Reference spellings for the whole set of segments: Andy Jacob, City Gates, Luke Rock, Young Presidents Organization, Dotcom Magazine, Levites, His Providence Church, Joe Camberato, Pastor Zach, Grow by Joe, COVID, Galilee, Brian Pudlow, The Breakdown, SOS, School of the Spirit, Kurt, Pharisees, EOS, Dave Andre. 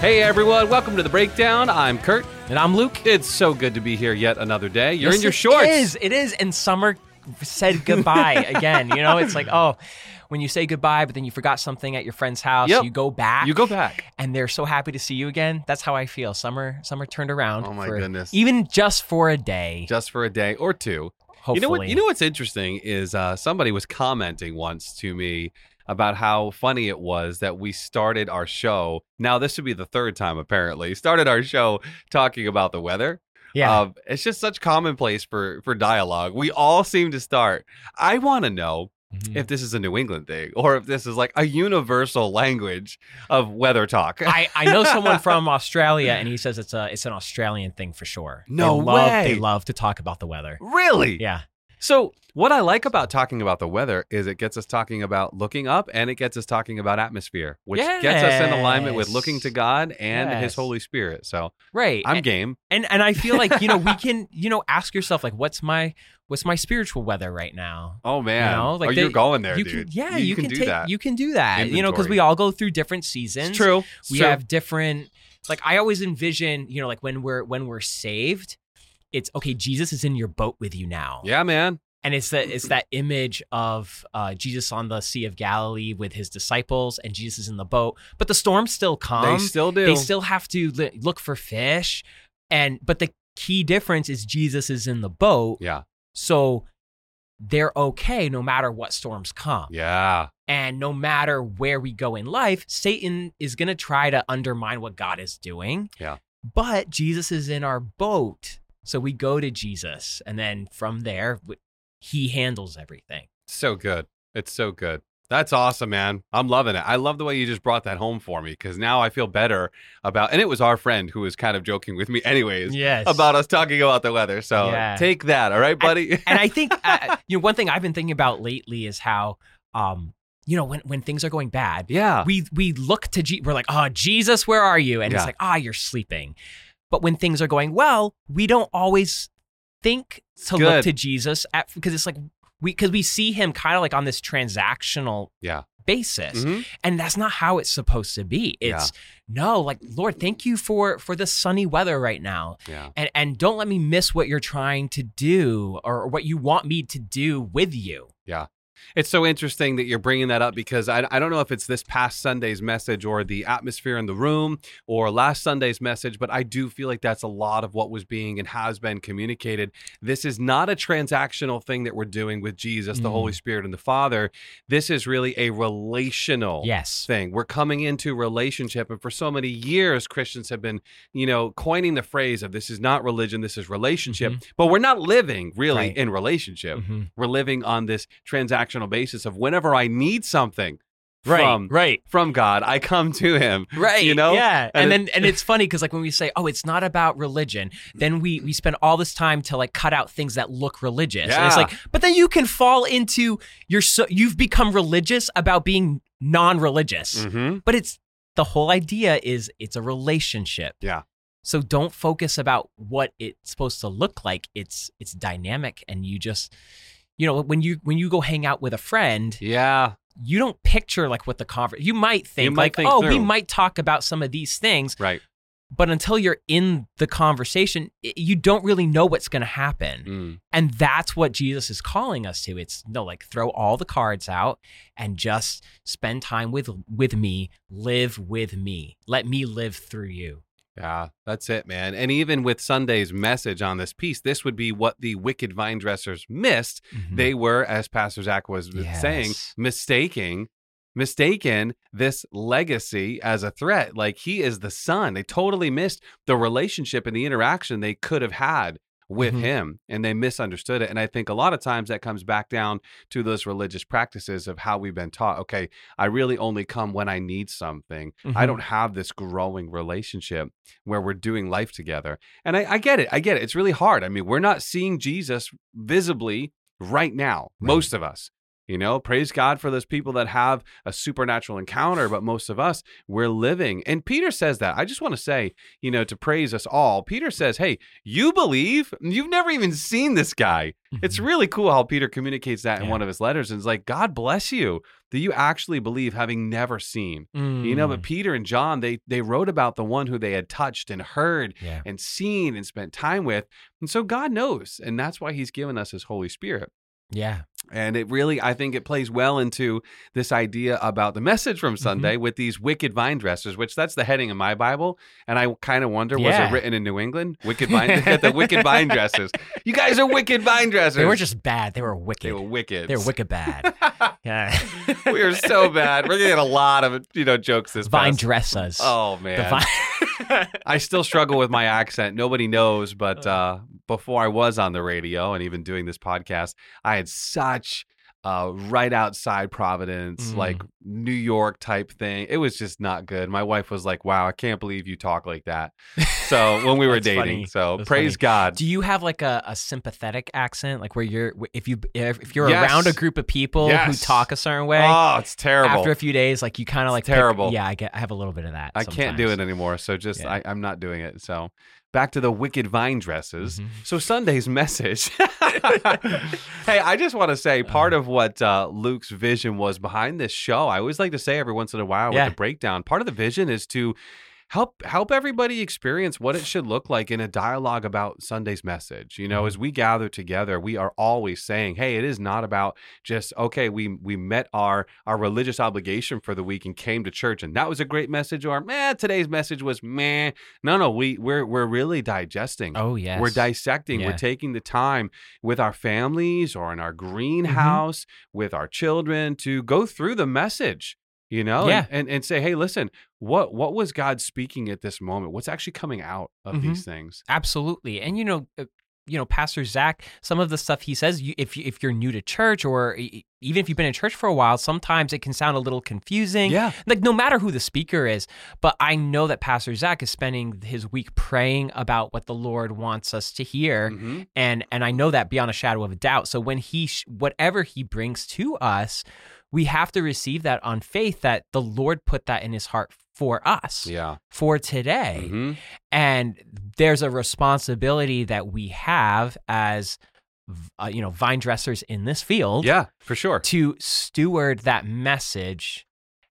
Hey everyone, welcome to The Breakdown. I'm Kurt. And I'm Luke. It's so good to be here yet another day. You're yes, in your shorts. It is, and summer said goodbye again. You know, it's like, oh, when you say goodbye, but then you forgot something at your friend's house, yep. You go back. And they're so happy to see you again. That's how I feel. Summer turned around. Oh my goodness. Even just for a day. Just for a day or two. Hopefully. You know what's interesting is somebody was commenting once to me about how funny it was that we started our show. Now, this would be the third time, apparently. Started our show talking about the weather. Yeah. It's just such commonplace for dialogue. We all seem to start. I want to know if this is a New England thing or if this is like a universal language of weather talk. I know someone from Australia, and he says it's an Australian thing for sure. No way. They love to talk about the weather. Really? Yeah. So what I like about talking about the weather is it gets us talking about looking up, and it gets us talking about atmosphere, which gets us in alignment with looking to God and His Holy Spirit. So I'm game. And I feel like, you know, we can, you know, ask yourself, like, what's my spiritual weather right now? Oh man. You know? Like you're going there, dude. You can do that. Inventory. You know, because we all go through different seasons. It's true. We have different, like, I always envision, you know, like when we're saved, it's okay, Jesus is in your boat with you now. Yeah, man. And it's that image of Jesus on the Sea of Galilee with his disciples, and Jesus is in the boat, but the storms still come. They still do. They still have to look for fish, but the key difference is Jesus is in the boat. Yeah. So they're okay no matter what storms come. Yeah. And no matter where we go in life, Satan is going to try to undermine what God is doing. Yeah. But Jesus is in our boat. So we go to Jesus, and then from there, he handles everything. So good. It's so good. That's awesome, man. I'm loving it. I love the way you just brought that home for me, because now I feel better about, and it was our friend who was kind of joking with me anyways about us talking about the weather. So take that. All right, buddy. And I think, you know, one thing I've been thinking about lately is how, you know, when things are going bad, we look to Jesus. We're like, oh, Jesus, where are you? And it's like, you're sleeping. But when things are going well, we don't always think to look to Jesus because it's like we see him kind of like on this transactional basis. Mm-hmm. And that's not how it's supposed to be. It's no, like, Lord, thank you for the sunny weather right now. Yeah. And don't let me miss what you're trying to do or what you want me to do with you. Yeah. It's so interesting that you're bringing that up, because I don't know if it's this past Sunday's message or the atmosphere in the room or last Sunday's message, but I do feel like that's a lot of what was being and has been communicated. This is not a transactional thing that we're doing with Jesus, the Holy Spirit, and the Father. This is really a relational thing. We're coming into relationship, and for so many years, Christians have been, you know, coining the phrase of this is not religion, this is relationship, but we're not living really in relationship. Mm-hmm. We're living on this transactional basis of whenever I need something from God, I come to him. Right. You know? Yeah. And it's funny because, like, when we say, oh, it's not about religion, then we spend all this time to, like, cut out things that look religious. Yeah. And it's like, but then you can fall into you've become religious about being non-religious. Mm-hmm. But it's the whole idea is it's a relationship. Yeah. So don't focus about what it's supposed to look like. It's dynamic, and you just, you know, when you go hang out with a friend, you don't picture like what the conversation. You might think we might talk about some of these things, right? But until you're in the conversation, you don't really know what's going to happen, and that's what Jesus is calling us to. It's no, like, throw all the cards out and just spend time with me, live with me, let me live through you. Yeah, that's it, man. And even with Sunday's message on this piece, this would be what the wicked vine dressers missed. Mm-hmm. They were, as Pastor Zach was saying, mistaken this legacy as a threat. Like, he is the son. They totally missed the relationship and the interaction they could have had with him, and they misunderstood it. And I think a lot of times that comes back down to those religious practices of how we've been taught. Okay, I really only come when I need something. I don't have this growing relationship where we're doing life together. And I get it. It's really hard. I mean, we're not seeing Jesus visibly right now, most of us. You know, praise God for those people that have a supernatural encounter, but most of us, we're living. And Peter says that. I just want to say, you know, to praise us all, Peter says, hey, you believe? You've never even seen this guy. It's really cool how Peter communicates that in one of his letters. And it's like, God bless you that you actually believe having never seen. You know, but Peter and John, they wrote about the one who they had touched and heard and seen and spent time with. And so God knows. And that's why he's given us his Holy Spirit. Yeah. And it really, I think it plays well into this idea about the message from Sunday with these wicked vine dressers, which that's the heading in my Bible. And I kind of wonder, was it written in New England? Wicked vine, the wicked vine dressers. You guys are wicked vine dressers. They were just bad. They were wicked. They were wicked. They were wicked bad. Yeah. We are so bad. We're going to get a lot of, you know, jokes this vine past. Dress us. Oh, man. I still struggle with my accent. Nobody knows, but before I was on the radio and even doing this podcast, I had such right outside Providence, like New York type thing. It was just not good. My wife was like, wow, I can't believe you talk like that. So when we were dating, so praise God. Do you have like a sympathetic accent? Like where you're, if you're around a group of people who talk a certain way. Oh, it's terrible. After a few days, like you kind of like. Terrible. I have a little bit of that. I can't do it anymore. So just, I'm not doing it. So. Back to the wicked vine dresses. So Sunday's message. Hey, I just want to say part of what Luke's vision was behind this show, I always like to say every once in a while with the breakdown, part of the vision is to help everybody experience what it should look like in a dialogue about Sunday's message. You know, as we gather together, we are always saying, hey, it is not about just, okay, we met our religious obligation for the week and came to church and that was a great message, or today's message was meh. No, we're really digesting. Oh, yes. We're dissecting. Yeah. We're taking the time with our families or in our greenhouse with our children to go through the message. You know, and say, hey, listen, what was God speaking at this moment? What's actually coming out of these things? Absolutely. And, you know, Pastor Zach, some of the stuff he says, if you're new to church or even if you've been in church for a while, sometimes it can sound a little confusing. Yeah. Like no matter who the speaker is, but I know that Pastor Zach is spending his week praying about what the Lord wants us to hear. And I know that beyond a shadow of a doubt. So when whatever he brings to us, we have to receive that on faith that the Lord put that in his heart for us, for today. And there's a responsibility that we have as vine dressers in this field. Yeah, for sure. To steward that message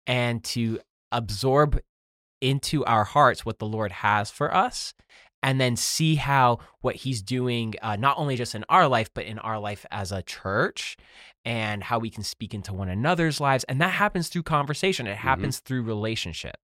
and to absorb into our hearts what the Lord has for us. And then see how what he's doing, not only just in our life, but in our life as a church, and how we can speak into one another's lives. And that happens through conversation. It happens through relationship.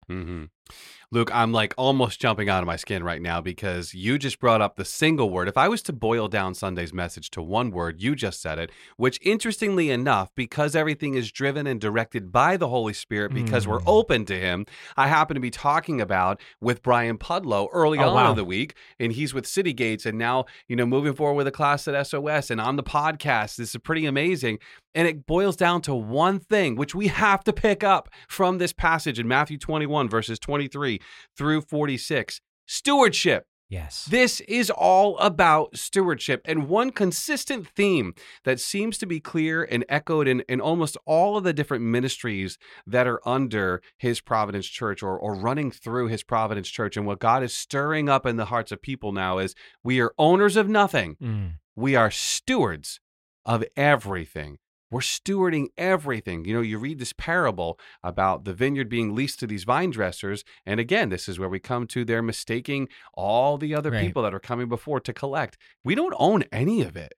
Luke, I'm like almost jumping out of my skin right now because you just brought up the single word. If I was to boil down Sunday's message to one word, you just said it, which interestingly enough, because everything is driven and directed by the Holy Spirit, because we're open to him, I happen to be talking about with Brian Pudlow early on in the week, and he's with City Gates and now, you know, moving forward with a class at SOS and on the podcast. This is pretty amazing. And it boils down to one thing, which we have to pick up from this passage in Matthew 21, verses 23 through 46. Stewardship. Yes. This is all about stewardship. And one consistent theme that seems to be clear and echoed in almost all of the different ministries that are under His Providence Church or running through His Providence Church and what God is stirring up in the hearts of people now is we are owners of nothing. We are stewards of everything. We're stewarding everything. You know, you read this parable about the vineyard being leased to these vine dressers. And again, this is where we come to they're mistaking all the other people that are coming before to collect. We don't own any of it.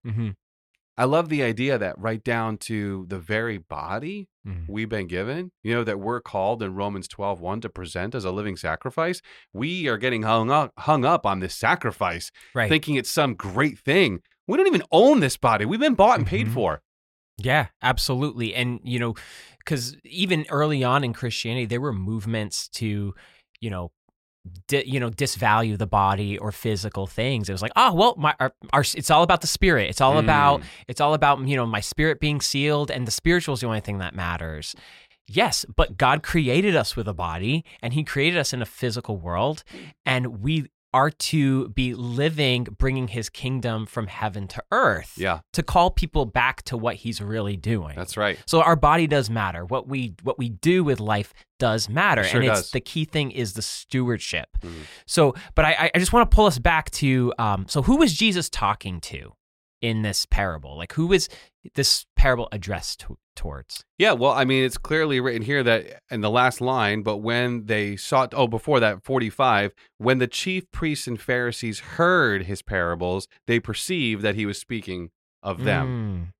I love the idea that right down to the very body we've been given, you know, that we're called in Romans 12:1 to present as a living sacrifice. We are getting hung up on this sacrifice, thinking it's some great thing. We don't even own this body. We've been bought and paid for. Yeah, absolutely. And, you know, because even early on in Christianity, there were movements to, disvalue the body or physical things. It was like, it's all about the spirit. It's all about, my spirit being sealed and the spiritual is the only thing that matters. Yes, but God created us with a body and he created us in a physical world and we are to be living, bringing his kingdom from heaven to earth, to call people back to what he's really doing. That's right. So our body does matter. What we do with life does matter. It sure and it's does. The key thing is the stewardship. Mm-hmm. So, but I just want to pull us back to, so who was Jesus talking to in this parable? Like, who is this parable addressed towards? Yeah, well, I mean, it's clearly written here that in the last line, but when they sought, before that, 45, when the chief priests and Pharisees heard his parables, they perceived that he was speaking of them.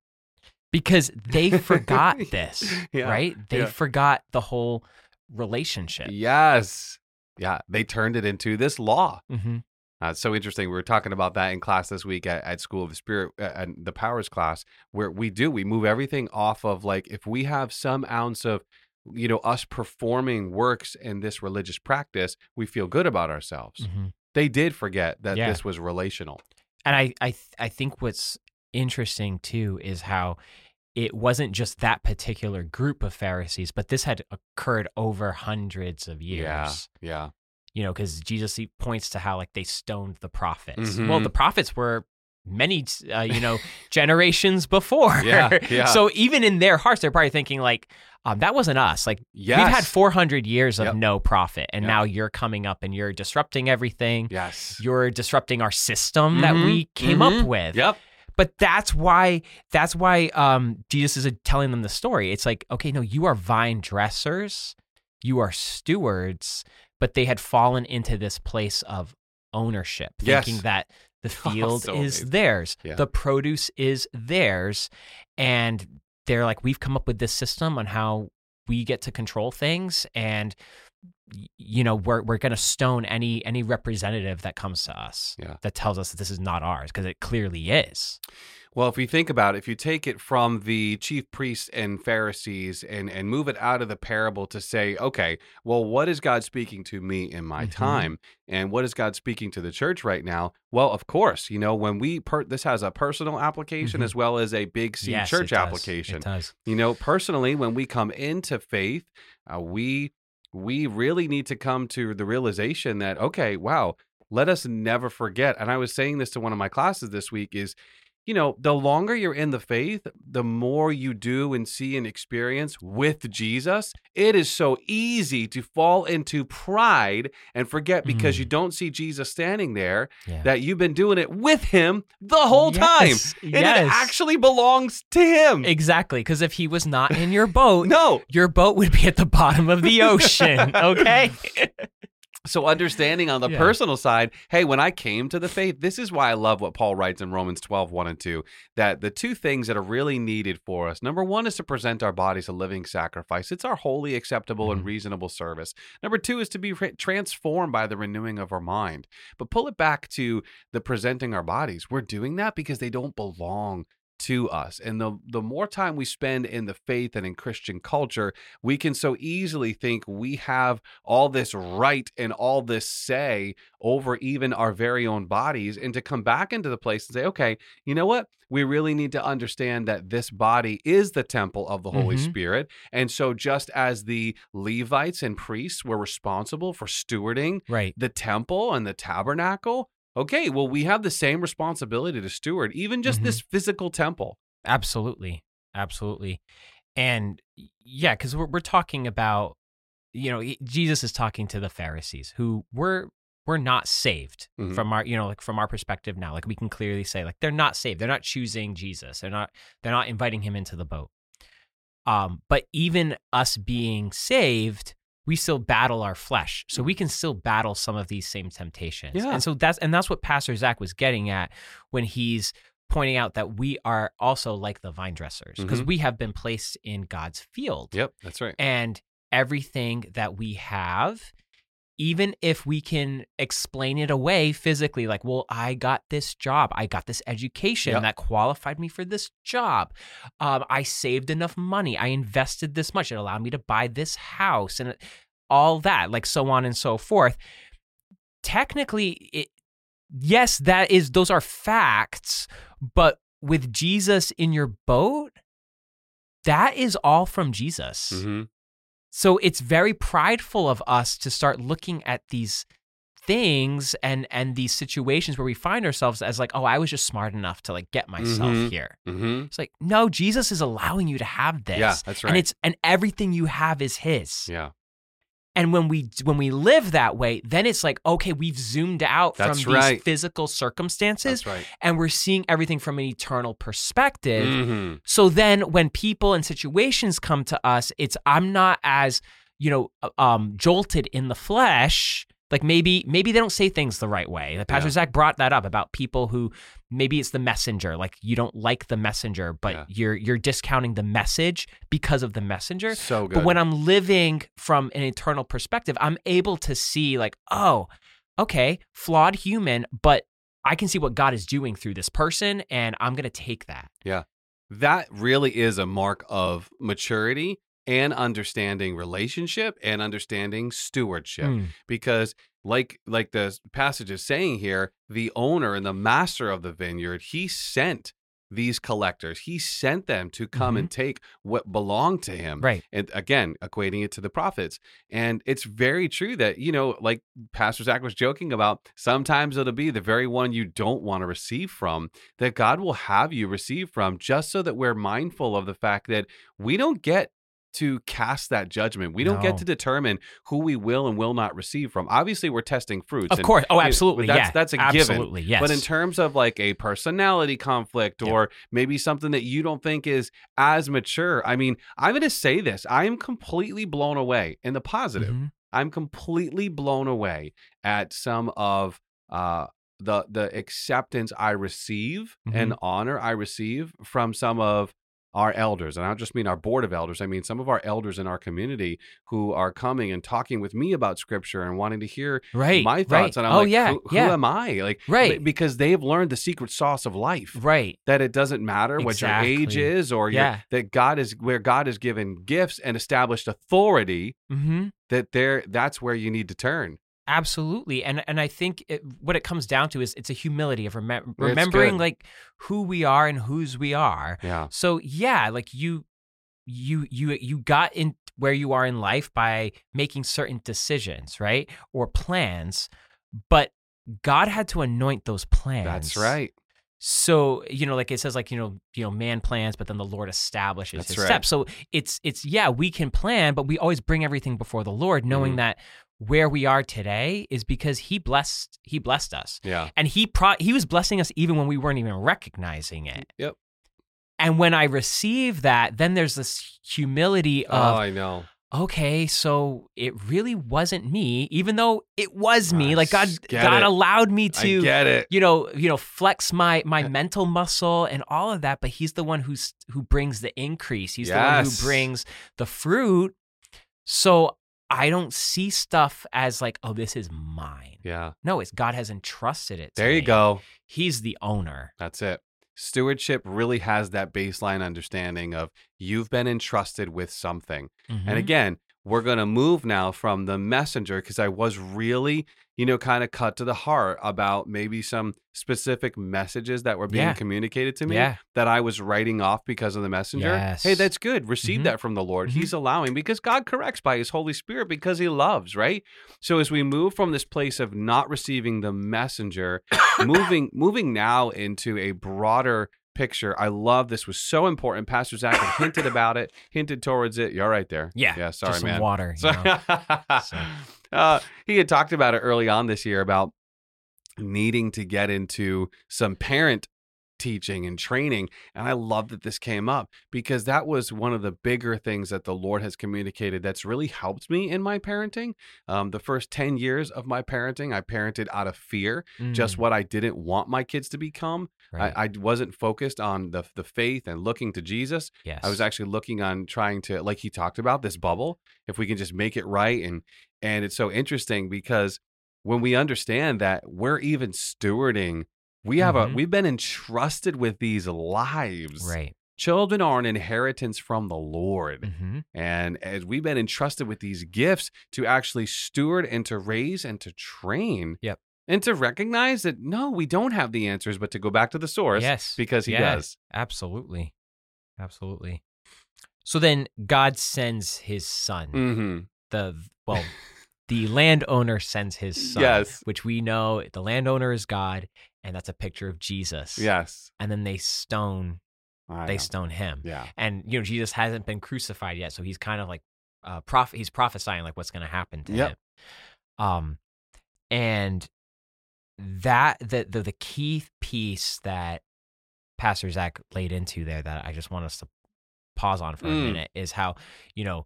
Because they forgot this, right? They forgot the whole relationship. Yes. Yeah, they turned it into this law. Mm-hmm. So interesting. We were talking about that in class this week at School of the Spirit, and the Powers class, where we move everything off of, like, if we have some ounce of, us performing works in this religious practice, we feel good about ourselves. Mm-hmm. They did forget that this was relational. And I think what's interesting too is how it wasn't just that particular group of Pharisees, but this had occurred over hundreds of years. Yeah. Because Jesus points to how, like, they stoned the prophets. Mm-hmm. Well, the prophets were many, generations before. Yeah. So even in their hearts, they're probably thinking, like, that wasn't us. Like, we've had 400 years of no profit, and now you're coming up and you're disrupting everything. Yes. You're disrupting our system that we came up with. Yep. But that's why Jesus is telling them the story. It's like, okay, no, you are vine dressers. You are stewards. But they had fallen into this place of ownership, thinking that the field is amazing. Theirs, the produce is theirs. And they're like, we've come up with this system on how we get to control things. And, we're going to stone any representative that comes to us that tells us that this is not ours, because it clearly is. Well, if you think about it, if you take it from the chief priests and Pharisees and move it out of the parable to say, okay, well, what is God speaking to me in my time? And what is God speaking to the church right now? Well, of course, when this has a personal application as well as a big C church application. It does. Personally, when we come into faith, we really need to come to the realization that, okay, wow, let us never forget. And I was saying this to one of my classes this week is, the longer you're in the faith, the more you do and see and experience with Jesus. It is so easy to fall into pride and forget because you don't see Jesus standing there that you've been doing it with him the whole time. And it actually belongs to him. Exactly, because if he was not in your boat, your boat would be at the bottom of the ocean, okay? So understanding on the personal side, hey, when I came to the faith, this is why I love what Paul writes in Romans 12:1-2, that the two things that are really needed for us, number one is to present our bodies a living sacrifice. It's our wholly acceptable and reasonable service. Number two is to be transformed by the renewing of our mind. But pull it back to the presenting our bodies. We're doing that because they don't belong to us. And the more time we spend in the faith and in Christian culture, we can so easily think we have all this right and all this say over even our very own bodies, and to come back into the place and say, okay, you know what? We really need to understand that this body is the temple of the Holy Spirit. And so just as the Levites and priests were responsible for stewarding the temple and the tabernacle, okay, well, we have the same responsibility to steward, even just this physical temple. Absolutely. And because we're talking about, Jesus is talking to the Pharisees who were not saved from our, from our perspective now. Like, we can clearly say, like, they're not saved. They're not choosing Jesus. They're not inviting him into the boat. But even us being saved, we still battle our flesh. So we can still battle some of these same temptations. Yeah. And so that's what Pastor Zach was getting at when he's pointing out that we are also like the vine dressers, because we have been placed in God's field. Yep, that's right. And everything that we have, even if we can explain it away physically, like, well, I got this job, I got this education that qualified me for this job. I saved enough money, I invested this much, it allowed me to buy this house and all that, like, so on and so forth. Technically, those are facts, but with Jesus in your boat, that is all from Jesus. So it's very prideful of us to start looking at these things and these situations where we find ourselves as like, oh, I was just smart enough to like get myself here. Mm-hmm. It's like, no, Jesus is allowing you to have this. Yeah, that's right. And everything you have is his. Yeah. And when we live that way, then it's like, okay, we've zoomed out from these physical circumstances. That's right. And we're seeing everything from an eternal perspective. Mm-hmm. So then when people and situations come to us, it's, I'm not as, jolted in the flesh. Like maybe they don't say things the right way. Pastor Zach brought that up about people who, maybe it's the messenger. Like you don't like the messenger, but you're discounting the message because of the messenger. So good. But when I'm living from an eternal perspective, I'm able to see like, oh, okay, flawed human, but I can see what God is doing through this person, and I'm going to take that. Yeah, that really is a mark of maturity. And understanding relationship and understanding stewardship. Because like the passage is saying here, the owner and the master of the vineyard, he sent these collectors. He sent them to come and take what belonged to him. Right. And again, equating it to the prophets. And it's very true that, like Pastor Zach was joking about, sometimes it'll be the very one you don't want to receive from that God will have you receive from, just so that we're mindful of the fact that we don't get to cast that judgment. We don't get to determine who we will and will not receive from. Obviously, we're testing fruits. Of course. Oh, absolutely. That's a given. Absolutely, yes. But in terms of like a personality conflict or maybe something that you don't think is as mature, I mean, I'm going to say this. I am completely blown away in the positive. Mm-hmm. I'm completely blown away at some of the acceptance I receive and honor I receive from some of our elders, and I don't just mean our board of elders, I mean some of our elders in our community who are coming and talking with me about scripture and wanting to hear my thoughts. And I'm who am I? Like, because they've learned the secret sauce of life. Right. That it doesn't matter what your age is or that God is where God has given gifts and established authority, that's where you need to turn. Absolutely. And I think what it comes down to is it's a humility of remembering like who we are and whose we are. Yeah. So like you got in where you are in life by making certain decisions, right? Or plans, but God had to anoint those plans. That's right. So, like it says, like, man plans, but then the Lord establishes his steps. So it's we can plan, but we always bring everything before the Lord, knowing that where we are today is because he blessed us. Yeah. And he was blessing us even when we weren't even recognizing it. Yep. And when I receive that, then there's this humility of, I know. Okay, so it really wasn't me, even though it was me. Like God allowed me to get it. Flex my mental muscle and all of that, but he's the one who brings the increase. He's the one who brings the fruit. So I don't see stuff as like, oh, this is mine. Yeah. No, it's God has entrusted it to me. There you go. He's the owner. That's it. Stewardship really has that baseline understanding of you've been entrusted with something. Mm-hmm. And again, we're going to move now from the messenger, because I was really, kind of cut to the heart about maybe some specific messages that were being communicated to me that I was writing off because of the messenger. Yes. Hey, that's good. Receive that from the Lord. He's allowing, because God corrects by his Holy Spirit, because he loves, right? So as we move from this place of not receiving the messenger, moving now into a broader picture. I love this. Was so important. Pastor Zach hinted about it, hinted towards it. You're right there. Yeah. Yeah. Sorry, just some man. Water. He had talked about it early on this year about needing to get into some parent teaching and training. And I love that this came up, because that was one of the bigger things that the Lord has communicated that's really helped me in my parenting. The first 10 years of my parenting, I parented out of fear, just what I didn't want my kids to become. Right. I wasn't focused on the faith and looking to Jesus. Yes. I was actually looking on trying to, like he talked about, this bubble, if we can just make it right. And it's so interesting, because when we understand that we're even stewarding, we've been entrusted with these lives. Right. Children are an inheritance from the Lord. Mm-hmm. And as we've been entrusted with these gifts to actually steward and to raise and to train. Yep. And to recognize that, no, we don't have the answers, but to go back to the source. Yes. Because he does. Absolutely. Absolutely. So then God sends his son. Mm-hmm. the landowner sends his son, yes, which we know the landowner is God, and that's a picture of Jesus. Yes. And then they stone him. Yeah. And you know, Jesus hasn't been crucified yet, so he's kind of like he's prophesying like what's going to happen to yep. him. And that the key piece that Pastor Zach laid into there that I just want us to pause on for a minute is how, you know,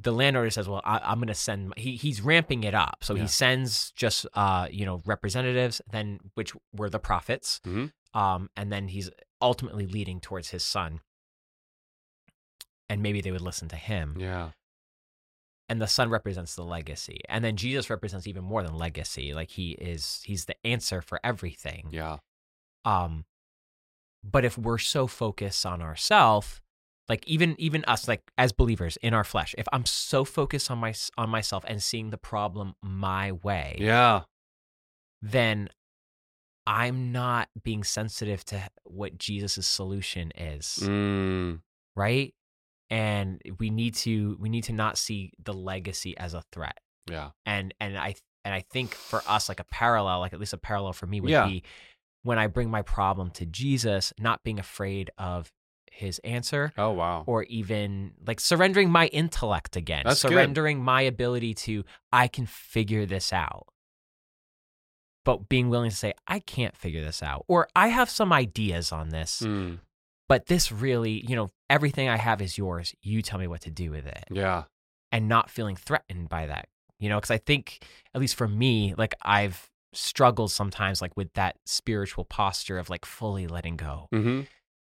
the landowner says, well, I'm going to send, he's ramping it up. So yeah. he sends just, you know, representatives, then which were the prophets. Mm-hmm. And then he's ultimately leading towards his son. And maybe they would listen to him. Yeah. And the son represents the legacy. And then Jesus represents even more than legacy. Like he's the answer for everything. Yeah. But if we're so focused on ourselves, like even us, like as believers in our flesh, if I'm so focused on myself and seeing the problem my way, yeah, then I'm not being sensitive to what Jesus' solution is, right? And we need to not see the legacy as a threat, yeah. And I think for us, like a parallel, like at least a parallel for me would yeah. be when I bring my problem to Jesus, not being afraid of his answer. Oh, wow. Or even like surrendering my intellect again. That's surrendering good. My ability to, I can figure this out. But being willing to say, I can't figure this out. Or I have some ideas on this, but this really, you know, everything I have is yours. You tell me what to do with it. Yeah. And not feeling threatened by that, you know, because I think, at least for me, like I've struggled sometimes like with that spiritual posture of like fully letting go. Mm-hmm.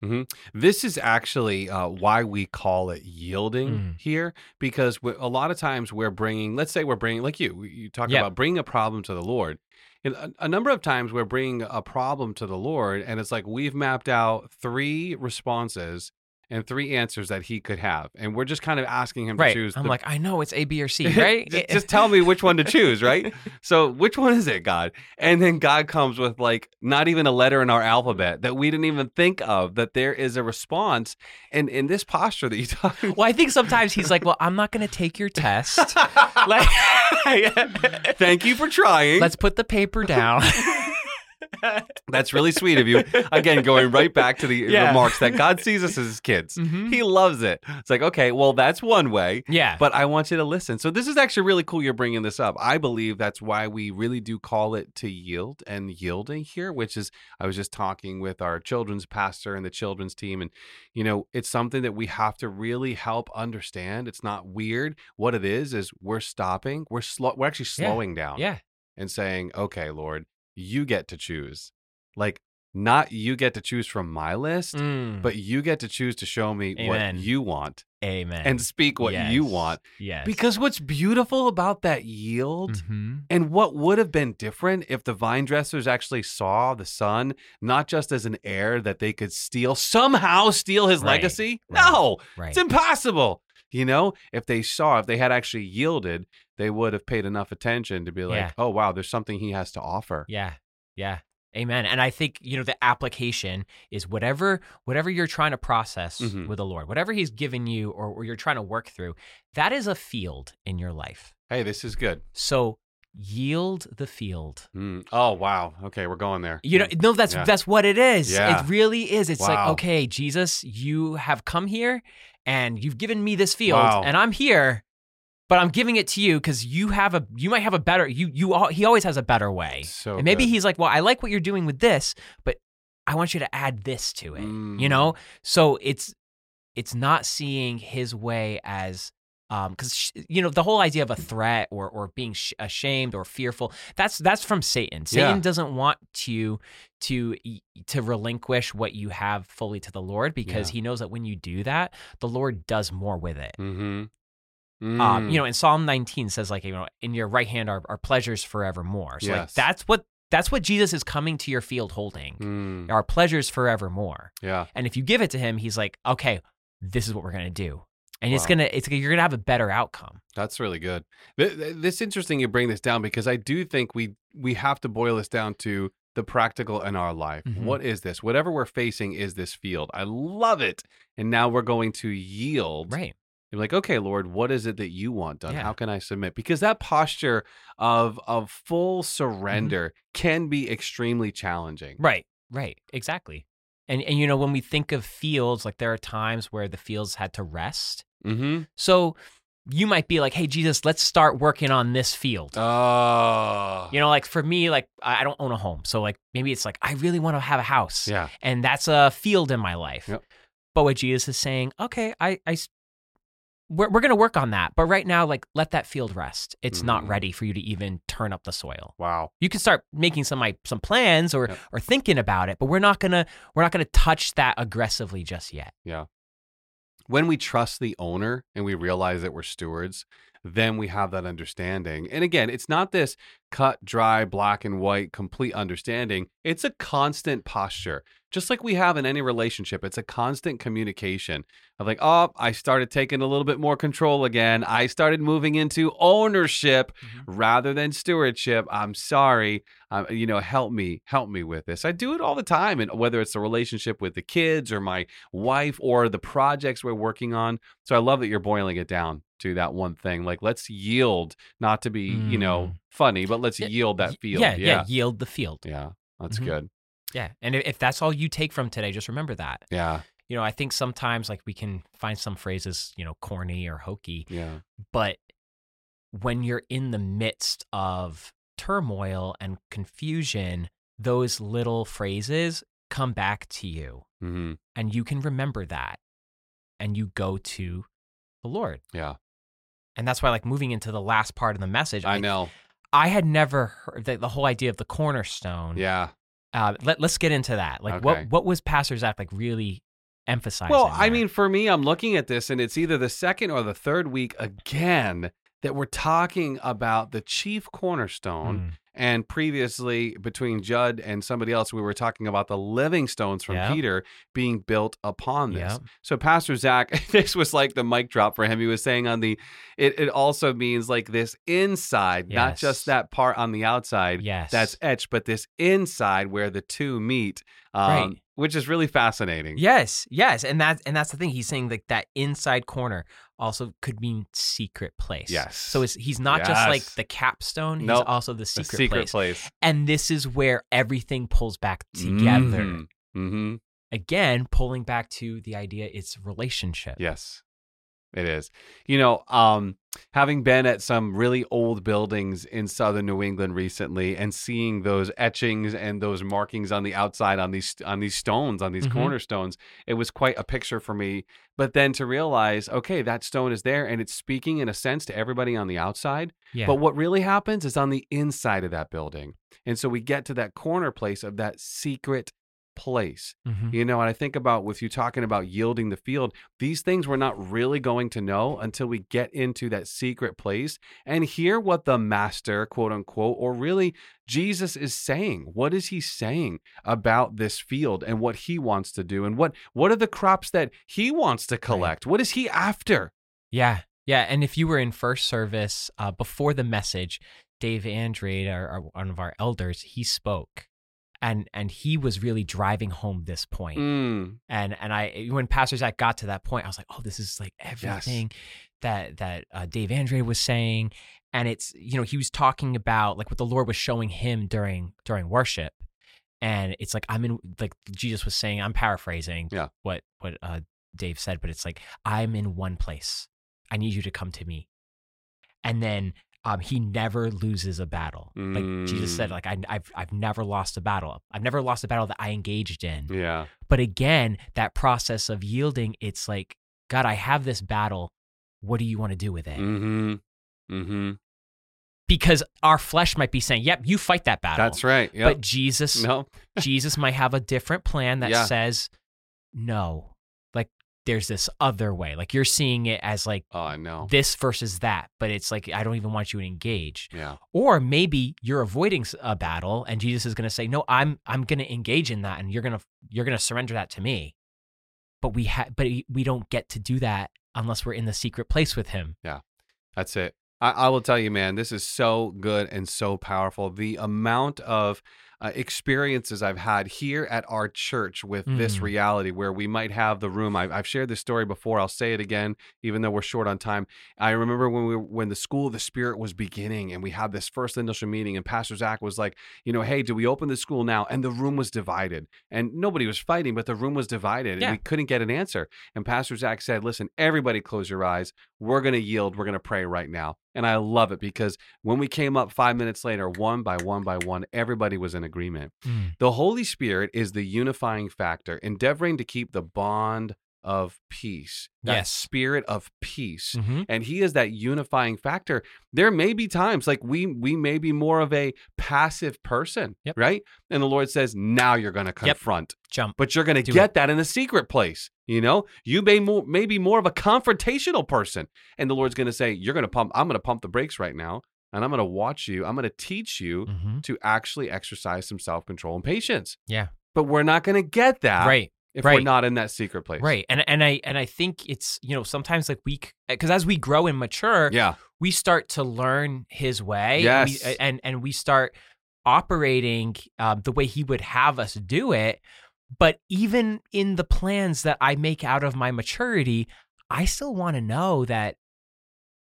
Mm-hmm. This is actually why we call it yielding here, because a lot of times let's say we're bringing, like you talk yep. about bringing a problem to the Lord. And a number of times we're bringing a problem to the Lord, and it's like we've mapped out 3 responses and 3 answers that he could have. And we're just kind of asking him right. to choose. I'm like, I know it's A, B, or C, right? just tell me which one to choose, right? So which one is it, God? And then God comes with like not even a letter in our alphabet that we didn't even think of, that there is a response. And in this posture that you talk about. Well, I think sometimes he's like, well, I'm not going to take your test. Like, thank you for trying. Let's put the paper down. That's really sweet of you. Again, going right back to the remarks that God sees us as his kids. Mm-hmm. He loves it. It's like, okay, well, that's one way. Yeah. But I want you to listen. So this is actually really cool you're bringing this up. I believe that's why we really do call it to yield and yielding here, which is, I was just talking with our children's pastor and the children's team. And, you know, it's something that we have to really help understand. It's not weird. What it is we're stopping. We're actually slowing down. Yeah. And saying, okay, Lord, you get to choose. Like, not you get to choose from my list, but you get to choose to show me Amen. What you want. Amen. And speak what yes. you want. Yes. Because what's beautiful about that yield mm-hmm. and what would have been different if the vine dressers actually saw the son, not just as an heir that they could somehow steal his right. legacy. Right. No, right. It's impossible. You know, if they had actually yielded, they would have paid enough attention to be like, oh, wow, there's something he has to offer. Yeah. Yeah. Amen. And I think, you know, the application is whatever you're trying to process mm-hmm. with the Lord, whatever he's given you or you're trying to work through, that is a field in your life. Hey, this is good. So yield the field. Oh, wow. Okay. We're going there. You know, no, that's what it is. Yeah. It really is. It's like, okay, Jesus, you have come here and you've given me this field and I'm here, but I'm giving it to you because you might have a better, he always has a better way. So and maybe he's like, well, I like what you're doing with this, but I want you to add this to it, you know? So it's not seeing his way as, because you know, the whole idea of a threat or being ashamed or fearful, that's from Satan. Satan doesn't want you to relinquish what you have fully to the Lord, because he knows that when you do that, the Lord does more with it. Mm-hmm. You know, in Psalm 19 says, like, you know, in your right hand are pleasures forevermore. So like that's what Jesus is coming to your field holding. Our pleasures forevermore. Yeah. And if you give it to him, he's like, okay, this is what we're gonna do. And you're going to have a better outcome. That's really good. It's interesting you bring this down, because I do think we have to boil this down to the practical in our life. Mm-hmm. What is this? Whatever we're facing is this field. I love it. And now we're going to yield. Right. You're like, okay, Lord, what is it that you want done? Yeah. How can I submit? Because that posture of full surrender can be extremely challenging. Right, exactly. And you know, when we think of fields, like there are times where the fields had to rest. Mm-hmm. So you might be like, hey, Jesus, let's start working on this field. Oh. You know, like for me, like I don't own a home. So like maybe it's like, I really want to have a house. Yeah. And that's a field in my life. Yep. But what Jesus is saying, okay, we're going to work on that. But right now, like, let that field rest. It's not ready for you to even turn up the soil. Wow. You can start making some plans or thinking about it, but we're not going to touch that aggressively just yet. Yeah. When we trust the owner and we realize that we're stewards, then we have that understanding. And again, it's not this cut, dry, black and white, complete understanding. It's a constant posture. Just like we have in any relationship, it's a constant communication of like, oh, I started taking a little bit more control again. I started moving into ownership rather than stewardship. I'm sorry. You know, help me with this. I do it all the time. And whether it's the relationship with the kids or my wife or the projects we're working on. So I love that you're boiling it down to that one thing. Like, let's yield, not to be, you know, funny, but let's yield that field. Yeah, yield the field. Yeah, that's good. Yeah. And if that's all you take from today, just remember that. Yeah. You know, I think sometimes like we can find some phrases, you know, corny or hokey. Yeah. But when you're in the midst of turmoil and confusion, those little phrases come back to you. Mm-hmm. And you can remember that. And you go to the Lord. Yeah. And that's why, like, moving into the last part of the message. I know. I had never heard the whole idea of the cornerstone. Yeah. Let's get into that. Like, okay. What was Pastor Zach like really emphasizing? Well, I mean, for me, I'm looking at this, and it's either the second or the third week again that we're talking about the chief cornerstone. And previously, between Judd and somebody else, we were talking about the living stones from Peter being built upon this. Yep. So Pastor Zach, this was like the mic drop for him. He was saying it also means like this inside, not just that part on the outside that's etched, but this inside where the two meet, which is really fascinating. Yes. And that's the thing. He's saying like that inside corner also could mean secret place. Yes. So he's not just like the capstone. He's also the secret place. And this is where everything pulls back together. Mm-hmm. Again, pulling back to the idea it's relationship. Yes, it is. You know, having been at some really old buildings in southern New England recently and seeing those etchings and those markings on the outside on these stones, on these cornerstones, it was quite a picture for me. But then to realize, okay, that stone is there and it's speaking in a sense to everybody on the outside. Yeah. But what really happens is on the inside of that building. And so we get to that corner place of that secret place. You know, and I think about with you talking about yielding the field, these things we're not really going to know until we get into that secret place and hear what the master, quote unquote, or really Jesus is saying. What is he saying about this field and what he wants to do? And what are the crops that he wants to collect? Right. What is he after? Yeah. And if you were in first service, before the message, Dave Andre, our one of our elders, he spoke. And he was really driving home this point. And I, when Pastor Zach got to that point, I was like, oh, this is like everything that Dave Andre was saying. And it's, you know, he was talking about like what the Lord was showing him during worship. And it's like, I'm in, like Jesus was saying, I'm paraphrasing what Dave said, but it's like, I'm in one place. I need you to come to me. And then he never loses a battle. Like Jesus said, like I've never lost a battle. I've never lost a battle that I engaged in. Yeah. But again, that process of yielding, it's like, God, I have this battle. What do you want to do with it? Because our flesh might be saying, yep, you fight that battle. That's right. Yep. But Jesus might have a different plan that says, no, like there's this other way. Like you're seeing it as like this versus that, but it's like, I don't even want you to engage. Yeah. Or maybe you're avoiding a battle and Jesus is going to say, no, I'm going to engage in that. And you're going to surrender that to me. But we don't get to do that unless we're in the secret place with him. Yeah, that's it. I will tell you, man, this is so good and so powerful. The amount of experiences I've had here at our church with this reality where we might have the room. I've shared this story before. I'll say it again, even though we're short on time. I remember when the School of the Spirit was beginning and we had this first initial meeting and Pastor Zach was like, you know, hey, do we open the school now? And the room was divided and nobody was fighting, but the room was divided and we couldn't get an answer. And Pastor Zach said, listen, everybody close your eyes. We're going to yield. We're going to pray right now. And I love it because when we came up 5 minutes later, one by one, everybody was in agreement. The Holy Spirit is the unifying factor, endeavoring to keep the bond of peace, that spirit of peace. And he is that unifying factor. There may be times like we may be more of a passive person, right? And the Lord says, now you're going to confront. Jump. But you're going to get it. That in the secret place. You know, you may be more of a confrontational person. And the Lord's going to say, I'm going to pump the brakes right now. And I'm going to watch you. I'm going to teach you to actually exercise some self-control and patience. Yeah. But we're not going to get that. Right. If we're not in that secret place. Right. And I think it's, you know, sometimes like because as we grow and mature, we start to learn his way. Yes. And we start operating the way he would have us do it. But even in the plans that I make out of my maturity, I still want to know that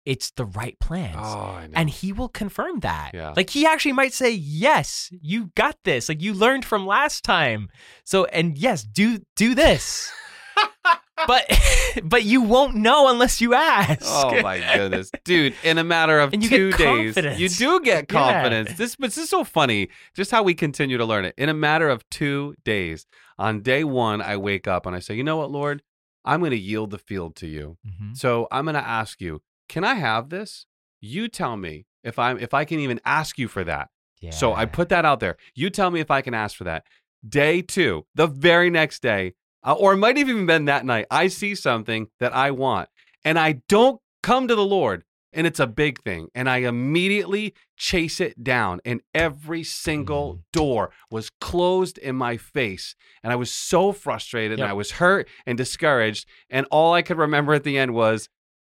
it's the right plans. Oh, I know. And he will confirm that. Yeah. Like he actually might say, yes, you got this. Like you learned from last time. So, and yes, do this. But you won't know unless you ask. Oh my goodness, dude! In a matter of 2 days, you do get confidence. Yeah. This is so funny. Just how we continue to learn it. In a matter of 2 days. On day one, I wake up and I say, "You know what, Lord? I'm going to yield the field to you. So I'm going to ask you, can I have this? You tell me if I can even ask you for that. Yeah. So I put that out there. You tell me if I can ask for that. Day two, the very next day. Or it might have even been that night, I see something that I want, and I don't come to the Lord, and it's a big thing, and I immediately chase it down, and every single door was closed in my face, and I was so frustrated, and I was hurt and discouraged, and all I could remember at the end was,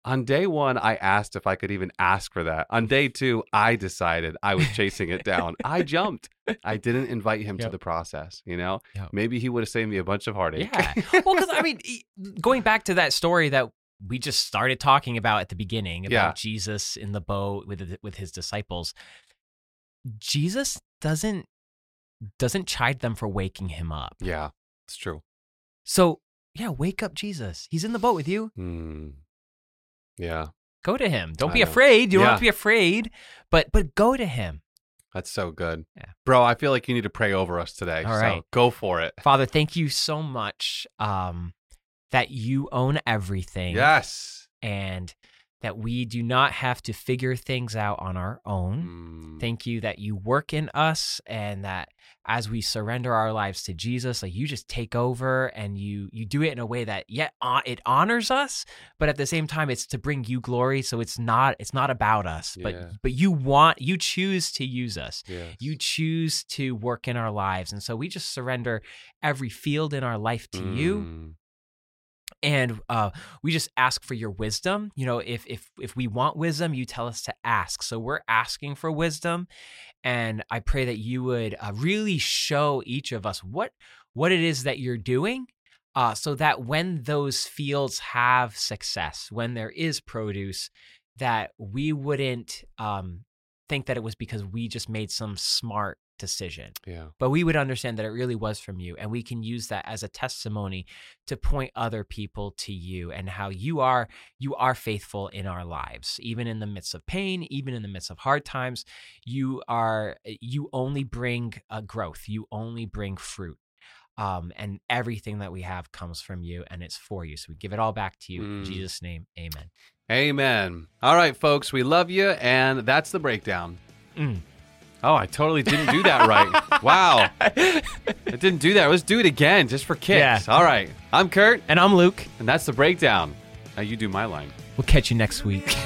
on day one, I asked if I could even ask for that. On day two, I decided I was chasing it down. I jumped. I didn't invite him to the process, you know? Yep. Maybe he would have saved me a bunch of heartache. Yeah. Well, because, I mean, going back to that story that we just started talking about at the beginning about Jesus in the boat with his disciples, Jesus doesn't chide them for waking him up. Yeah, it's true. So, yeah, wake up Jesus. He's in the boat with you. Yeah. Go to him. Don't be afraid. You don't have to be afraid, but go to him. That's so good. Yeah. Bro, I feel like you need to pray over us today. All right. So go for it. Father, thank you so much that you own everything. Yes. And that we do not have to figure things out on our own. Thank you that you work in us and that as we surrender our lives to Jesus, like you just take over and you do it in a way that it honors us, but at the same time it's to bring you glory. So it's not about us, but you choose to use us. Yes. You choose to work in our lives, and so we just surrender every field in our life to you. And we just ask for your wisdom. You know, if we want wisdom, you tell us to ask. So we're asking for wisdom, and I pray that you would really show each of us what it is that you're doing, so that when those fields have success, when there is produce, that we wouldn't think that it was because we just made some smart decision. Yeah. But we would understand that it really was from you, and we can use that as a testimony to point other people to you and how you are faithful in our lives. Even in the midst of pain, even in the midst of hard times, you only bring growth. You only bring fruit. And everything that we have comes from you, and it's for you. So we give it all back to you. In Jesus' name, amen. Amen. All right, folks, we love you, and that's The Breakdown. Oh, I totally didn't do that right. Wow. I didn't do that. Let's do it again just for kicks. Yeah. All right. I'm Kurt. And I'm Luke. And that's The Breakdown. Now you do my line. We'll catch you next week.